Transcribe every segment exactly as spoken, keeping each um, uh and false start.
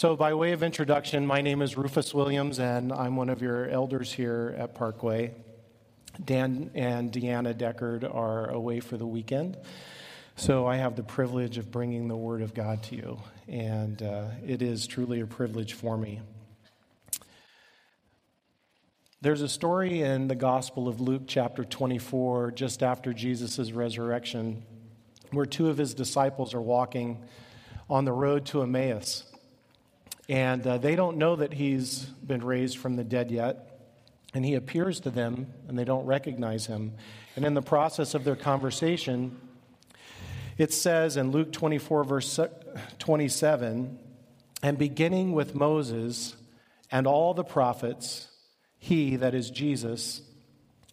So by way of introduction, my name is Rufus Williams, and I'm one of your elders here at Parkway. Dan and Deanna Deckard are away for the weekend, so I have the privilege of bringing the Word of God to you, and uh, it is truly a privilege for me. There's a story in the Gospel of Luke chapter twenty-four, just after Jesus' resurrection, where two of his disciples are walking on the road to Emmaus, and uh, they don't know that he's been raised from the dead yet. And he appears to them, and they don't recognize him. And in the process of their conversation, it says in Luke twenty-four, verse twenty-seven, "And beginning with Moses and all the prophets, he," that is Jesus,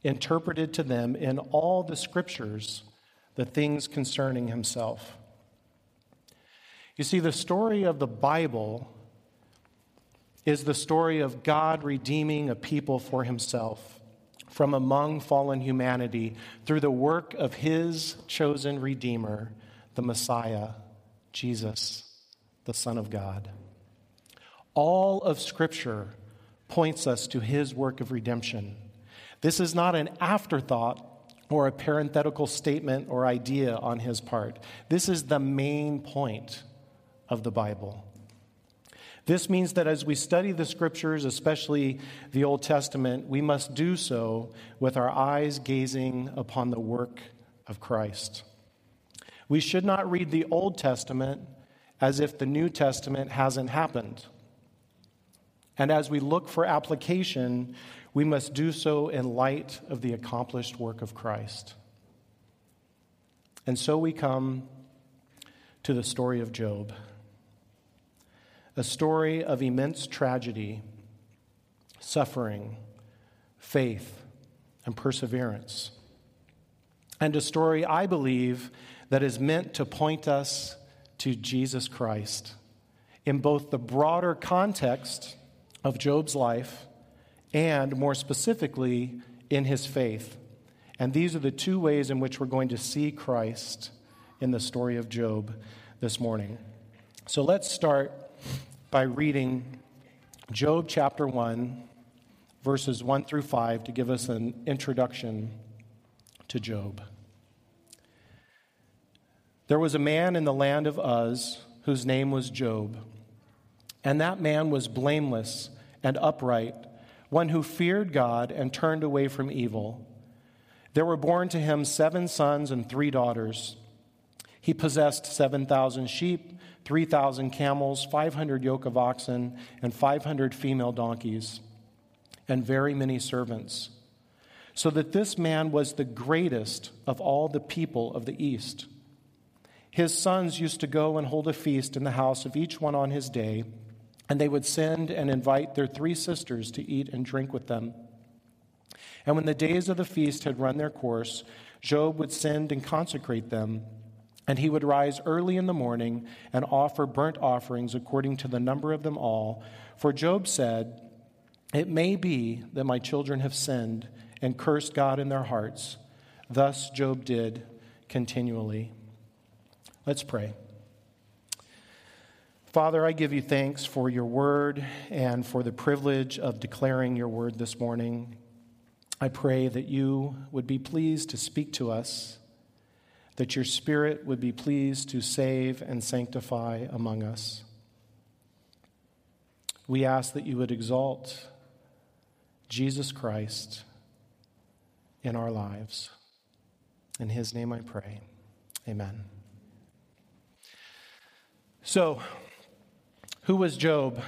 "interpreted to them in all the scriptures the things concerning himself." You see, the story of the Bible is the story of God redeeming a people for himself from among fallen humanity through the work of his chosen Redeemer, the Messiah, Jesus, the Son of God. All of Scripture points us to his work of redemption. This is not an afterthought or a parenthetical statement or idea on his part. This is the main point of the Bible. This means that as we study the Scriptures, especially the Old Testament, we must do so with our eyes gazing upon the work of Christ. We should not read the Old Testament as if the New Testament hasn't happened. And as we look for application, we must do so in light of the accomplished work of Christ. And so we come to the story of Job. A story of immense tragedy, suffering, faith, and perseverance. And a story, I believe, that is meant to point us to Jesus Christ in both the broader context of Job's life and, more specifically, in his faith. And these are the two ways in which we're going to see Christ in the story of Job this morning. So let's start by reading Job chapter one, verses one through five, to give us an introduction to Job. "There was a man in the land of Uz whose name was Job, and that man was blameless and upright, one who feared God and turned away from evil. There were born to him seven sons and three daughters. He possessed seven thousand sheep, three thousand camels, five hundred yoke of oxen, and five hundred female donkeys, and very many servants, so that this man was the greatest of all the people of the East. His sons used to go and hold a feast in the house of each one on his day, and they would send and invite their three sisters to eat and drink with them. And when the days of the feast had run their course, Job would send and consecrate them, and he would rise early in the morning and offer burnt offerings according to the number of them all. For Job said, 'It may be that my children have sinned and cursed God in their hearts.' Thus Job did continually." Let's pray. Father, I give you thanks for your word and for the privilege of declaring your word this morning. I pray that you would be pleased to speak to us, that your Spirit would be pleased to save and sanctify among us. We ask that you would exalt Jesus Christ in our lives. In his name I pray. Amen. So, who was Job?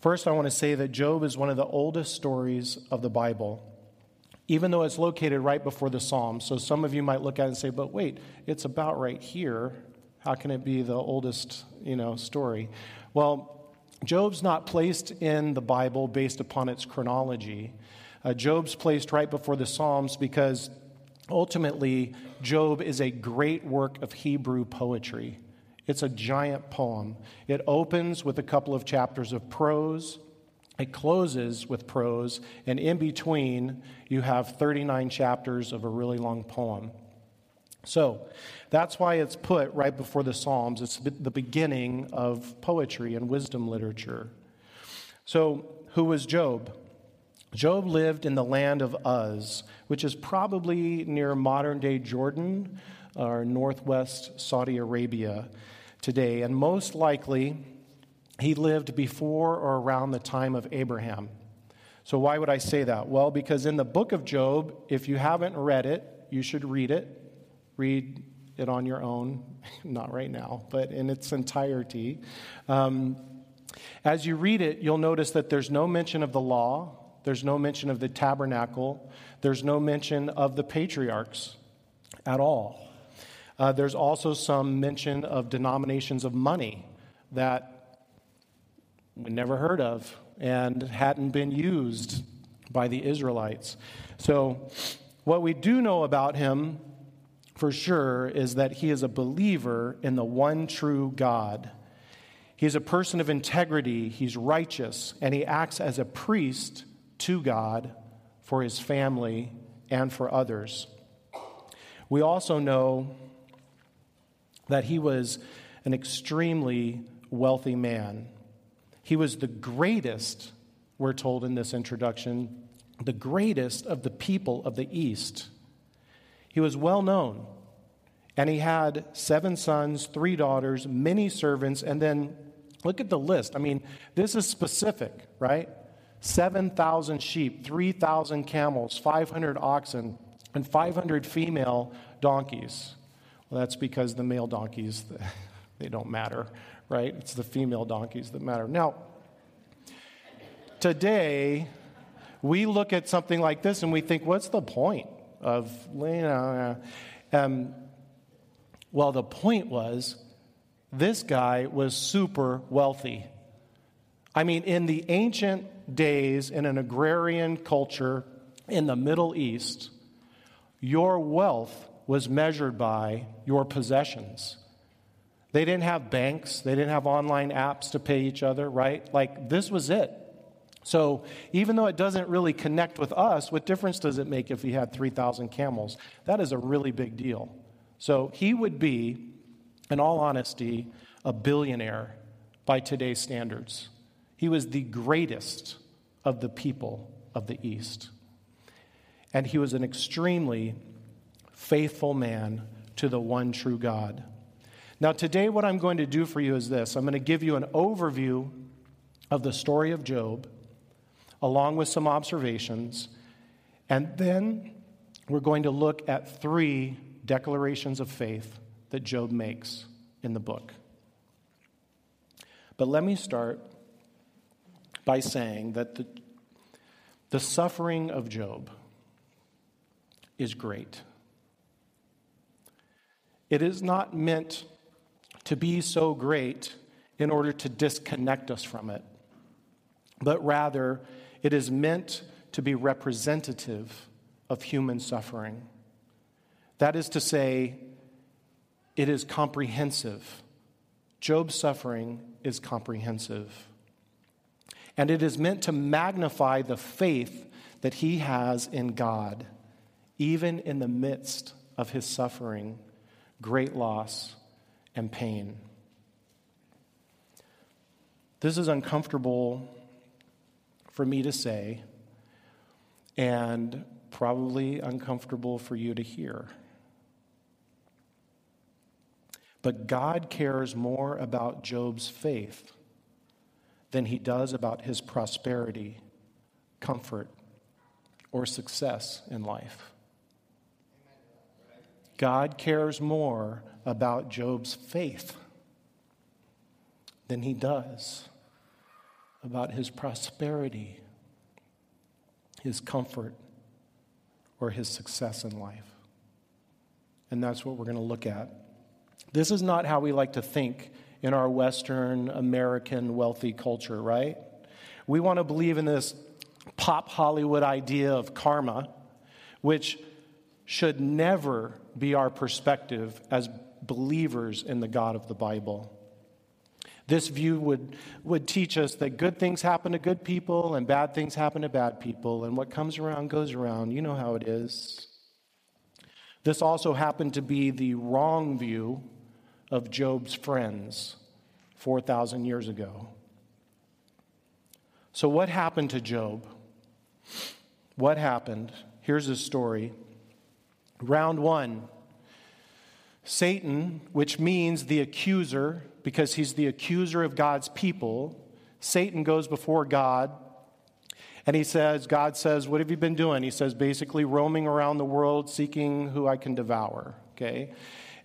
First, I want to say that Job is one of the oldest stories of the Bible, even though it's located right before the Psalms. So some of you might look at it and say, but wait, it's about right here. How can it be the oldest, you know, story? Well, Job's not placed in the Bible based upon its chronology. Uh, Job's placed right before the Psalms because ultimately Job is a great work of Hebrew poetry. It's a giant poem. It opens with a couple of chapters of prose. It closes with prose, and in between, you have thirty-nine chapters of a really long poem. So that's why it's put right before the Psalms. It's the beginning of poetry and wisdom literature. So who was Job? Job lived in the land of Uz, which is probably near modern-day Jordan or northwest Saudi Arabia today. And most likely, he lived before or around the time of Abraham. So why would I say that? Well, because in the book of Job, if you haven't read it, you should read it. Read it on your own, not right now, but in its entirety. Um, as you read it, you'll notice that there's no mention of the law. There's no mention of the tabernacle. There's no mention of the patriarchs at all. Uh, there's also some mention of denominations of money that we never heard of and hadn't been used by the Israelites. So what we do know about him for sure is that he is a believer in the one true God. He's a person of integrity. He's righteous, and he acts as a priest to God, for his family, and for others. We also know that he was an extremely wealthy man. He was the greatest, we're told in this introduction, the greatest of the people of the East. He was well known, and he had seven sons, three daughters, many servants, and then look at the list. I mean, this is specific, right? seven thousand sheep, three thousand camels, five hundred oxen, and five hundred female donkeys. Well, that's because the male donkeys, they don't matter, right? It's the female donkeys that matter. Now, today, we look at something like this and we think, what's the point of, you know, um, well, the point was this guy was super wealthy. I mean, in the ancient days, in an agrarian culture in the Middle East, your wealth was measured by your possessions. They didn't have banks. They didn't have online apps to pay each other, right? Like, this was it. So even though it doesn't really connect with us, what difference does it make if he had three thousand camels? That is a really big deal. So he would be, in all honesty, a billionaire by today's standards. He was the greatest of the people of the East. And he was an extremely faithful man to the one true God. Now, today what I'm going to do for you is this. I'm going to give you an overview of the story of Job, along with some observations. And then we're going to look at three declarations of faith that Job makes in the book. But let me start by saying that the, the suffering of Job is great. It is not meant to be so great in order to disconnect us from it, but rather it is meant to be representative of human suffering. That is to say, it is comprehensive. Job's suffering is comprehensive. And it is meant to magnify the faith that he has in God, even in the midst of his suffering, great loss, and pain. This is uncomfortable for me to say, and probably uncomfortable for you to hear. But God cares more about Job's faith than he does about his prosperity, comfort, or success in life. God cares more about Job's faith than he does about his prosperity, his comfort, or his success in life. And that's what we're going to look at. This is not how we like to think in our Western American wealthy culture, right? We want to believe in this pop Hollywood idea of karma, which should never be our perspective as believers in the God of the Bible. This view would, would teach us that good things happen to good people and bad things happen to bad people, and what comes around goes around. You know how it is. This also happened to be the wrong view of Job's friends four thousand years ago. So what happened to Job? What happened? Here's his story. Round one, Satan, which means the accuser, because he's the accuser of God's people, Satan goes before God, and he says, God says, what have you been doing? He says, basically roaming around the world, seeking who I can devour, okay?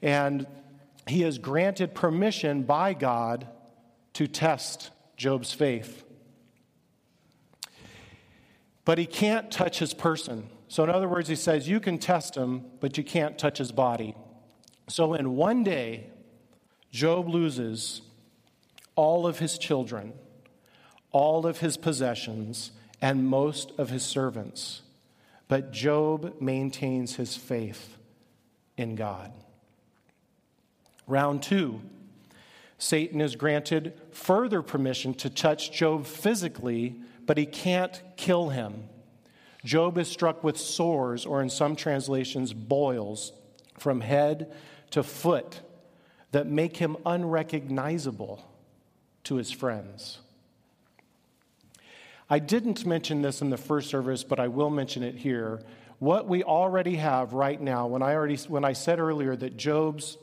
And he is granted permission by God to test Job's faith. But he can't touch his person. So in other words, he says, you can test him, but you can't touch his body. So in one day, Job loses all of his children, all of his possessions, and most of his servants. But Job maintains his faith in God. Round two, Satan is granted further permission to touch Job physically, but he can't kill him. Job is struck with sores, or in some translations, boils, from head to foot that make him unrecognizable to his friends. I didn't mention this in the first service, but I will mention it here. What we already have right now, when I already when I said earlier that Job's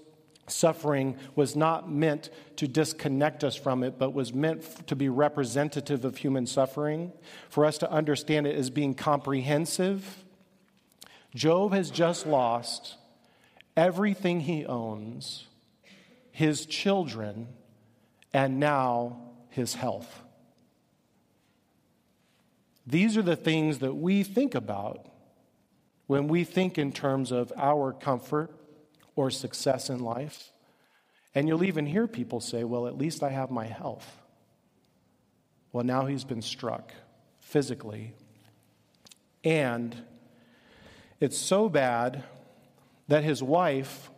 suffering was not meant to disconnect us from it, but was meant to be representative of human suffering, for us to understand it as being comprehensive. Job has just lost everything he owns, his children, and now his health. These are the things that we think about when we think in terms of our comfort or success in life. And you'll even hear people say, well, at least I have my health. Well, now he's been struck physically. And it's so bad that his wife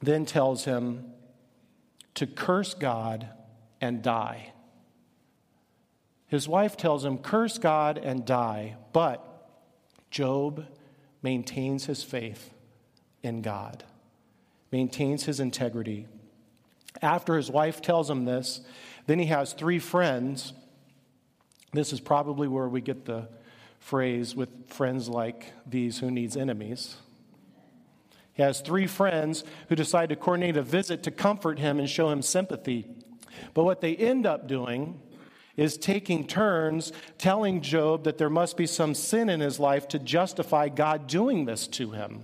then tells him to curse God and die. His wife tells him, curse God and die. But Job maintains his faith in God, maintains his integrity. After his wife tells him this, then he has three friends. This is probably where we get the phrase, with friends like these, who needs enemies? He has three friends who decide to coordinate a visit to comfort him and show him sympathy. But what they end up doing is taking turns telling Job that there must be some sin in his life to justify God doing this to him.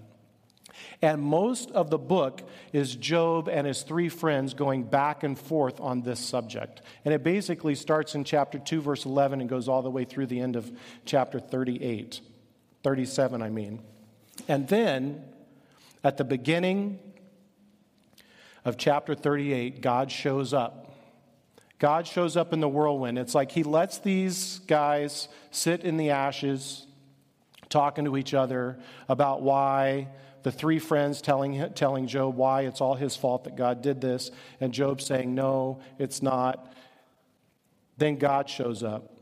And most of the book is Job and his three friends going back and forth on this subject. And it basically starts in chapter two, verse eleven, and goes all the way through the end of chapter thirty-eight, thirty-seven, I mean. And then, at the beginning of chapter thirty-eight, God shows up. God shows up in the whirlwind. It's like he lets these guys sit in the ashes, talking to each other about why, the three friends telling telling Job why it's all his fault that God did this, and Job saying, no, it's not. Then God shows up.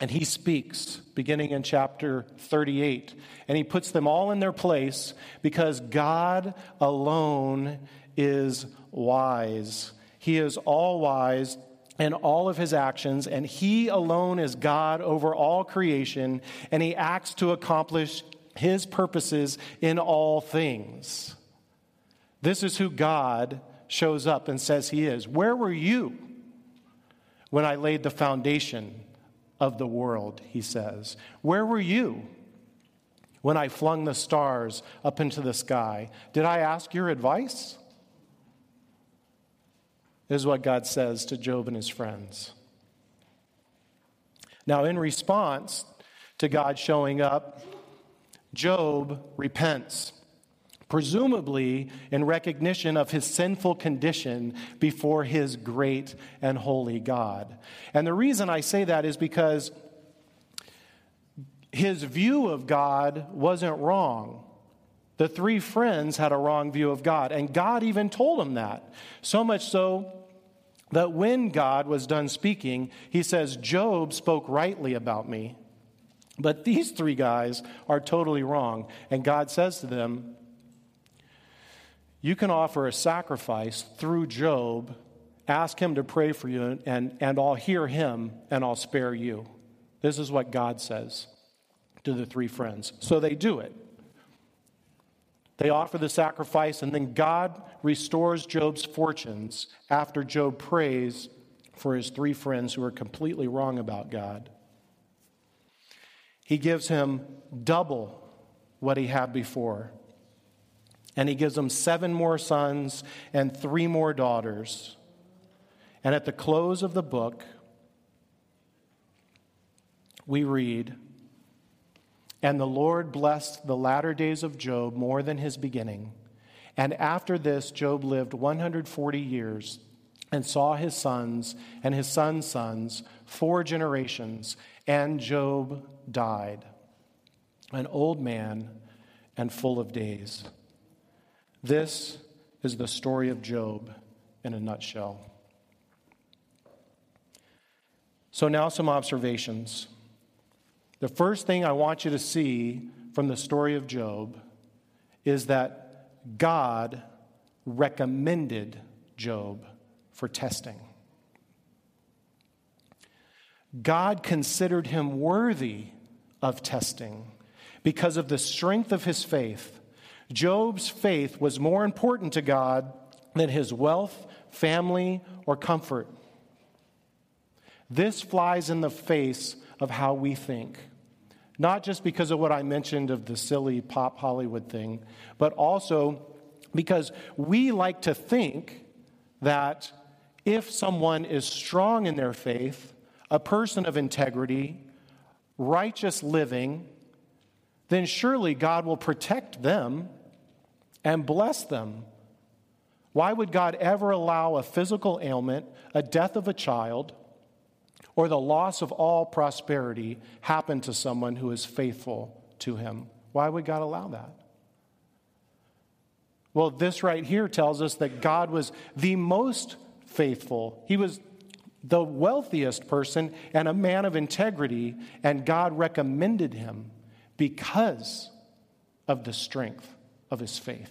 And he speaks, beginning in chapter thirty-eight, and he puts them all in their place because God alone is wise. He is all wise in all of his actions, and he alone is God over all creation, and he acts to accomplish his purposes in all things. This is who God shows up and says he is. Where were you when I laid the foundation of the world, he says? Where were you when I flung the stars up into the sky? Did I ask your advice? This is what God says to Job and his friends. Now, in response to God showing up, Job repents, presumably in recognition of his sinful condition before his great and holy God. And the reason I say that is because his view of God wasn't wrong. The three friends had a wrong view of God, and God even told him that. So much so that when God was done speaking, he says, Job spoke rightly about me. But these three guys are totally wrong. And God says to them, you can offer a sacrifice through Job. Ask him to pray for you, and, and I'll hear him, and I'll spare you. This is what God says to the three friends. So they do it. They offer the sacrifice, and then God restores Job's fortunes after Job prays for his three friends who are completely wrong about God. He gives him double what he had before, and he gives him seven more sons and three more daughters. And at the close of the book, we read, and the Lord blessed the latter days of Job more than his beginning. And after this, Job lived one hundred forty years and saw his sons and his sons' sons four generations. And Job died, an old man and full of days. This is the story of Job in a nutshell. So now some observations. The first thing I want you to see from the story of Job is that God recommended Job for testing. God considered him worthy of testing because of the strength of his faith. Job's faith was more important to God than his wealth, family, or comfort. This flies in the face of how we think, not just because of what I mentioned of the silly pop Hollywood thing, but also because we like to think that if someone is strong in their faith, a person of integrity, righteous living, then surely God will protect them and bless them. Why would God ever allow a physical ailment, a death of a child, or the loss of all prosperity happen to someone who is faithful to him? Why would God allow that? Well, this right here tells us that God was the most faithful. He was the wealthiest person and a man of integrity, and God recommended him because of the strength of his faith,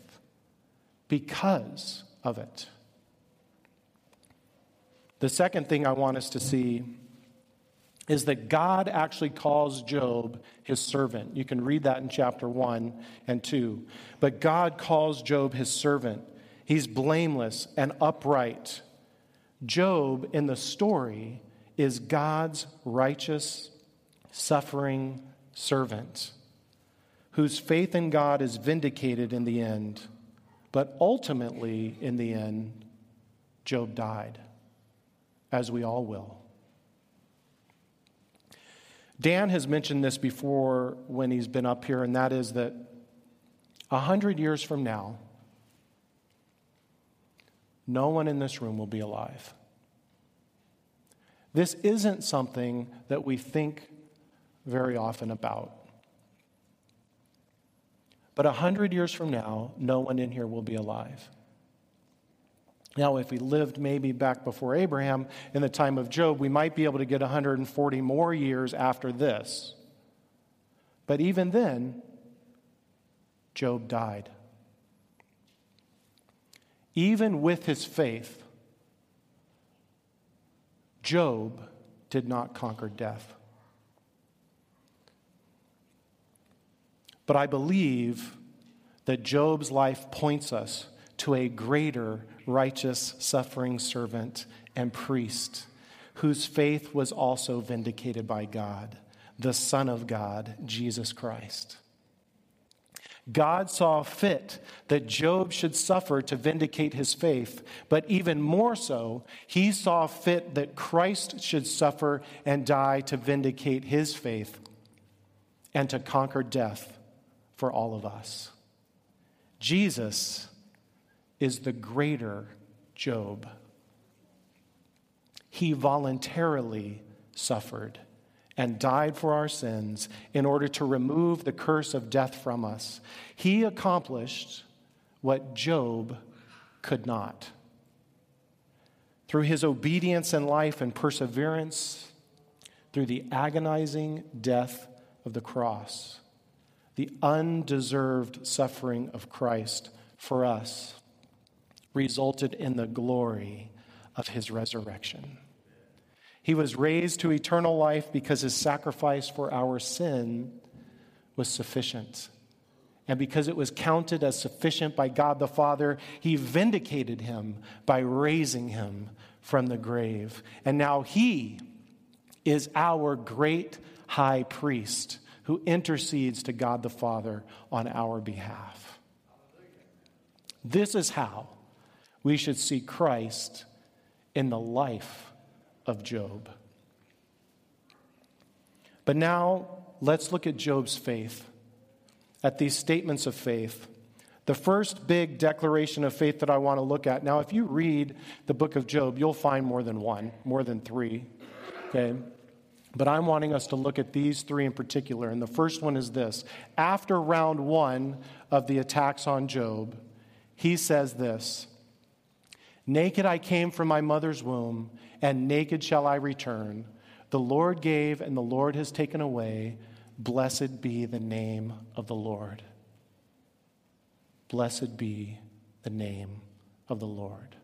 because of it. The second thing I want us to see is that God actually calls Job his servant. You can read that in chapter one and two. But God calls Job his servant. He's blameless and upright. Job, in the story, is God's righteous, suffering servant whose faith in God is vindicated in the end. But ultimately, in the end, Job died, as we all will. Dan has mentioned this before when he's been up here, and that is that a hundred years from now, no one in this room will be alive. This isn't something that we think very often about. But a hundred years from now, no one in here will be alive. Now, if we lived maybe back before Abraham in the time of Job, we might be able to get one hundred forty more years after this. But even then, Job died. Even with his faith, Job did not conquer death. But I believe that Job's life points us to a greater righteous, suffering servant and priest whose faith was also vindicated by God, the Son of God, Jesus Christ. God saw fit that Job should suffer to vindicate his faith, but even more so, he saw fit that Christ should suffer and die to vindicate his faith and to conquer death for all of us. Jesus is the greater Job. He voluntarily suffered and died for our sins in order to remove the curse of death from us. He accomplished what Job could not. Through his obedience in life and perseverance, through the agonizing death of the cross, the undeserved suffering of Christ for us, resulted in the glory of his resurrection. He was raised to eternal life because his sacrifice for our sin was sufficient. And because it was counted as sufficient by God the Father, he vindicated him by raising him from the grave. And now he is our great high priest who intercedes to God the Father on our behalf. This is how we should see Christ in the life of Job. But now let's look at Job's faith, at these statements of faith. The first big declaration of faith that I want to look at. Now, if you read the book of Job, you'll find more than one, more than three, okay? But I'm wanting us to look at these three in particular. And the first one is this. After round one of the attacks on Job, he says this, "Naked I came from my mother's womb, and naked shall I return. The Lord gave, and the Lord has taken away. Blessed be the name of the Lord." Blessed be the name of the Lord.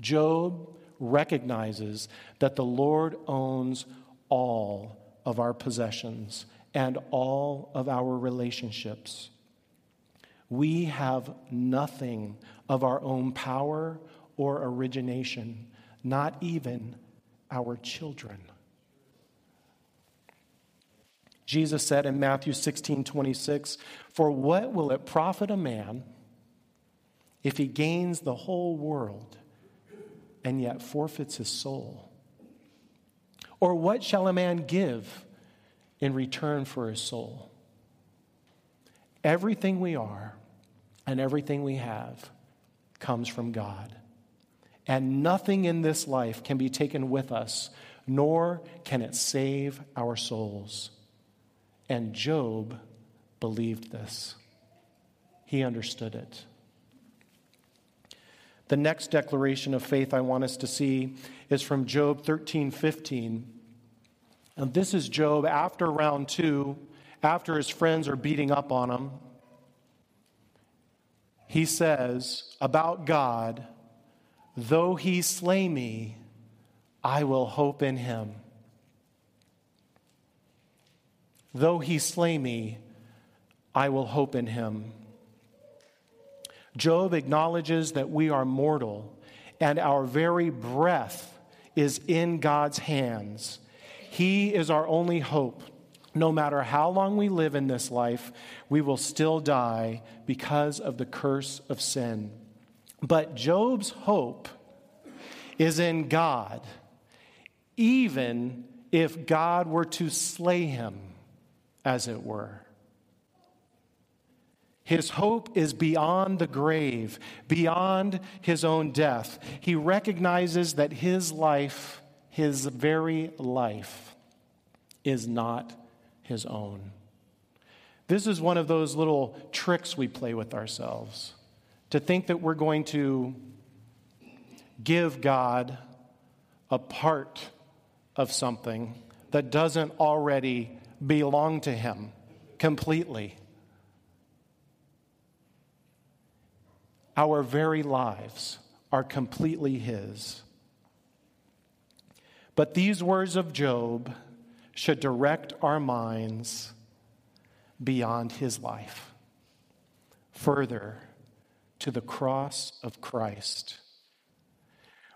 Job recognizes that the Lord owns all of our possessions and all of our relationships. We have nothing of our own power or origination, not even our children. Jesus said in Matthew sixteen twenty-six, "For what will it profit a man if he gains the whole world and yet forfeits his soul? Or what shall a man give in return for his soul?" Everything we are and everything we have comes from God. And nothing in this life can be taken with us, nor can it save our souls. And Job believed this. He understood it. The next declaration of faith I want us to see is from Job thirteen fifteen. And this is Job after round two, after his friends are beating up on him. He says about God, "Though he slay me, I will hope in him." Though he slay me, I will hope in him. Job acknowledges that we are mortal and our very breath is in God's hands. He is our only hope. No matter how long we live in this life, we will still die because of the curse of sin. But Job's hope is in God, even if God were to slay him, as it were. His hope is beyond the grave, beyond his own death. He recognizes that his life, his very life, is not his own. This is one of those little tricks we play with ourselves, to think that we're going to give God a part of something that doesn't already exist. Belong to him completely. Our very lives are completely his. But these words of Job should direct our minds beyond his life, further to the cross of Christ,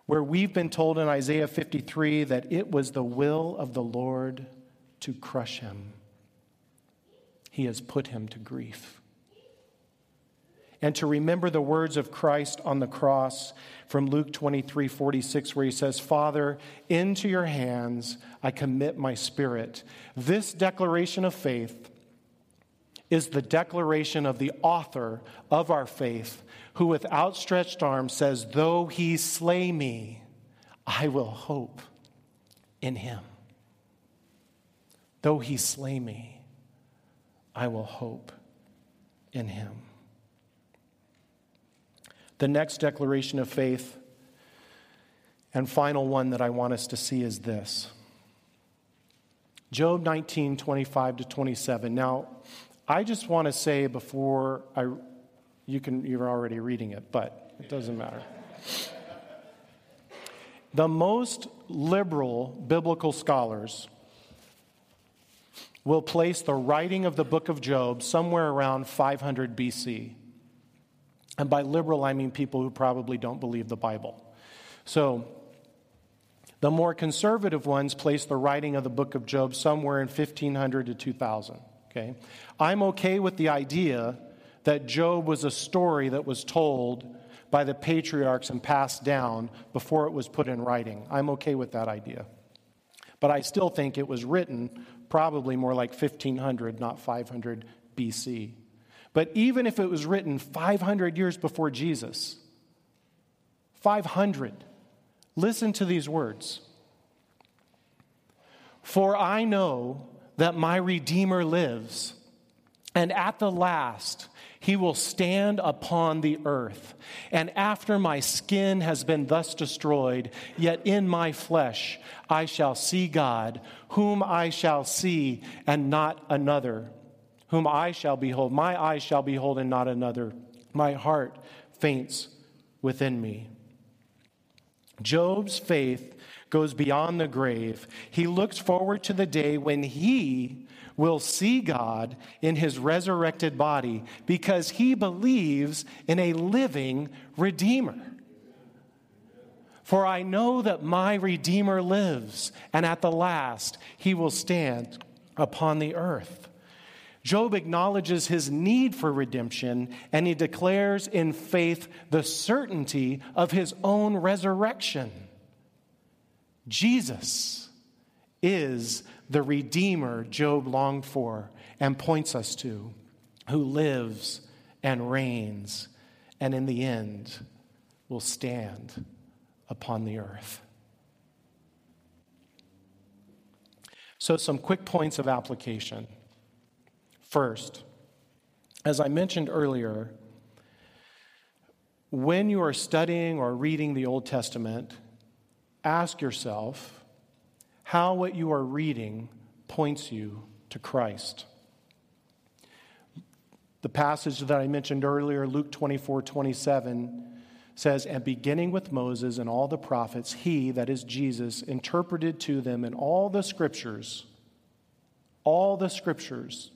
where we've been told in Isaiah fifty-three that it was the will of the Lord to crush him. He has put him to grief. And to remember the words of Christ on the cross from Luke twenty-three forty-six, where he says, "Father, into your hands I commit my spirit." This declaration of faith is the declaration of the author of our faith, who with outstretched arms says, "Though he slay me, I will hope in him." Though he slay me, I will hope in him. The next declaration of faith and final one that I want us to see is this. Job nineteen, twenty-five to twenty-seven. Now, I just want to say before I, you can, you're already reading it, but it doesn't matter. The most liberal biblical scholars will place the writing of the book of Job somewhere around five hundred B C. And by liberal, I mean people who probably don't believe the Bible. So the more conservative ones place the writing of the book of Job somewhere in fifteen hundred to two thousand, okay? I'm okay with the idea that Job was a story that was told by the patriarchs and passed down before it was put in writing. I'm okay with that idea. But I still think it was written probably more like fifteen hundred, not five hundred B C. But even if it was written five hundred years before Jesus, five hundred, listen to these words. For I know that my Redeemer lives, and at the last he will stand upon the earth. And after my skin has been thus destroyed, yet in my flesh I shall see God, whom I shall see and not another. Whom I shall behold, my eyes shall behold and not another. My heart faints within me. Job's faith goes beyond the grave. He looks forward to the day when he will see God in his resurrected body because he believes in a living Redeemer. For I know that my Redeemer lives, and at the last he will stand upon the earth. Job acknowledges his need for redemption, and he declares in faith the certainty of his own resurrection. Jesus is the Redeemer Job longed for and points us to, who lives and reigns, and in the end will stand upon the earth. So, some quick points of application. First, as I mentioned earlier, when you are studying or reading the Old Testament, ask yourself how what you are reading points you to Christ. The passage that I mentioned earlier, Luke twenty-four twenty-seven, says, And beginning with Moses and all the prophets, he, that is Jesus, interpreted to them in all the scriptures, all the scriptures,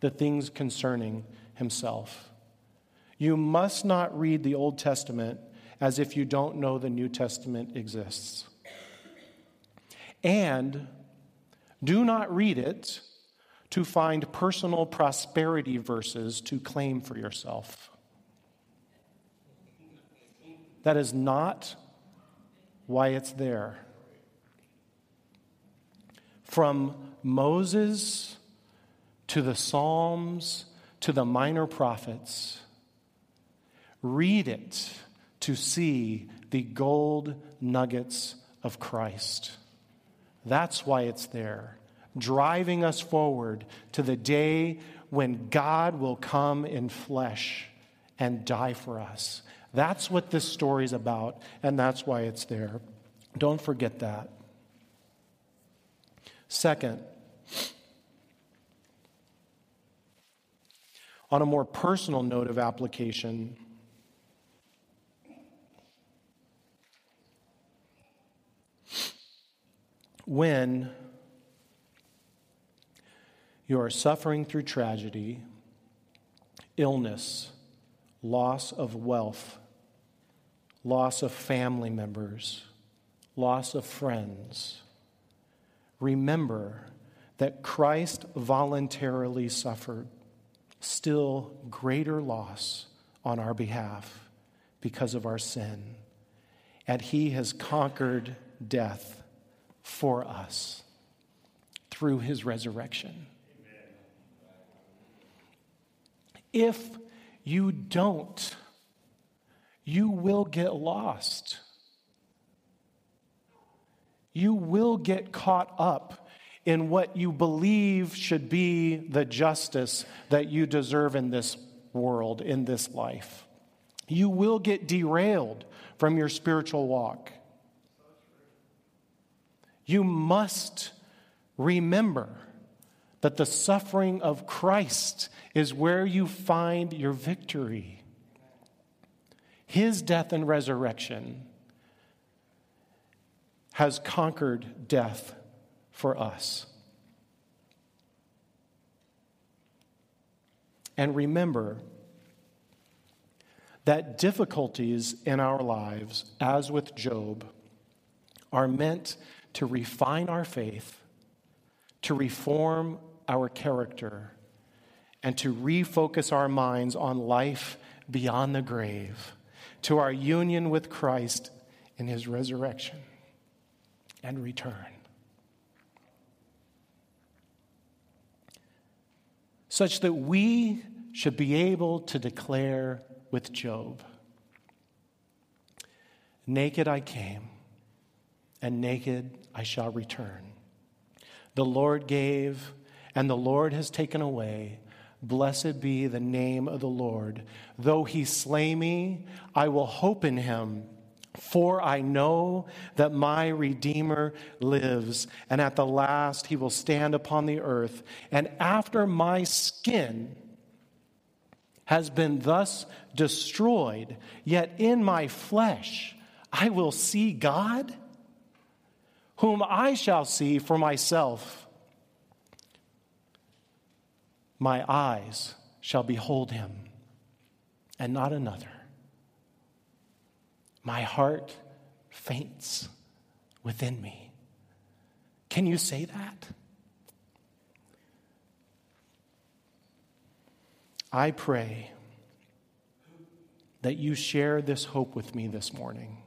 the things concerning himself. You must not read the Old Testament as if you don't know the New Testament exists. And do not read it to find personal prosperity verses to claim for yourself. That is not why it's there. From Moses to the Psalms, to the minor prophets. Read it to see the gold nuggets of Christ. That's why it's there, driving us forward to the day when God will come in flesh and die for us. That's what this story's about, and that's why it's there. Don't forget that. Second, on a more personal note of application, when you are suffering through tragedy, illness, loss of wealth, loss of family members, loss of friends, remember that Christ voluntarily suffered still greater loss on our behalf because of our sin. And he has conquered death for us through his resurrection. Amen. If you don't, you will get lost. You will get caught up in what you believe should be the justice that you deserve in this world, in this life. You will get derailed from your spiritual walk. You must Remember that the suffering of Christ is where you find your victory. His death and resurrection has conquered death for us. And remember that difficulties in our lives, as with Job, are meant to refine our faith, to reform our character, and to refocus our minds on life beyond the grave, to our union with Christ in his resurrection and return. Such that we should be able to declare with Job, naked I came, and naked I shall return. The Lord gave, and the Lord has taken away. Blessed be the name of the Lord. Though he slay me, I will hope in him. For I know that my Redeemer lives, and at the last he will stand upon the earth. And after my skin has been thus destroyed, yet in my flesh I will see God, whom I shall see for myself. My eyes shall behold him, and not another. My heart faints within me. Can you say that? I pray that you share this hope with me this morning,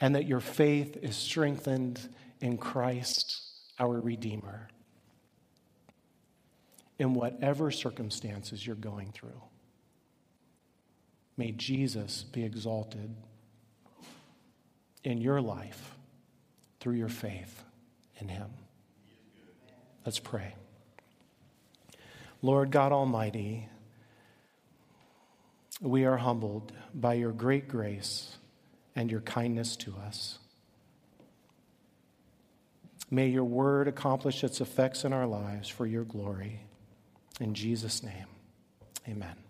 and that your faith is strengthened in Christ, our Redeemer, in whatever circumstances you're going through. May Jesus be exalted in your life through your faith in him. Let's pray. Lord God Almighty, we are humbled by your great grace and your kindness to us. May your word accomplish its effects in our lives for your glory. In Jesus' name, amen.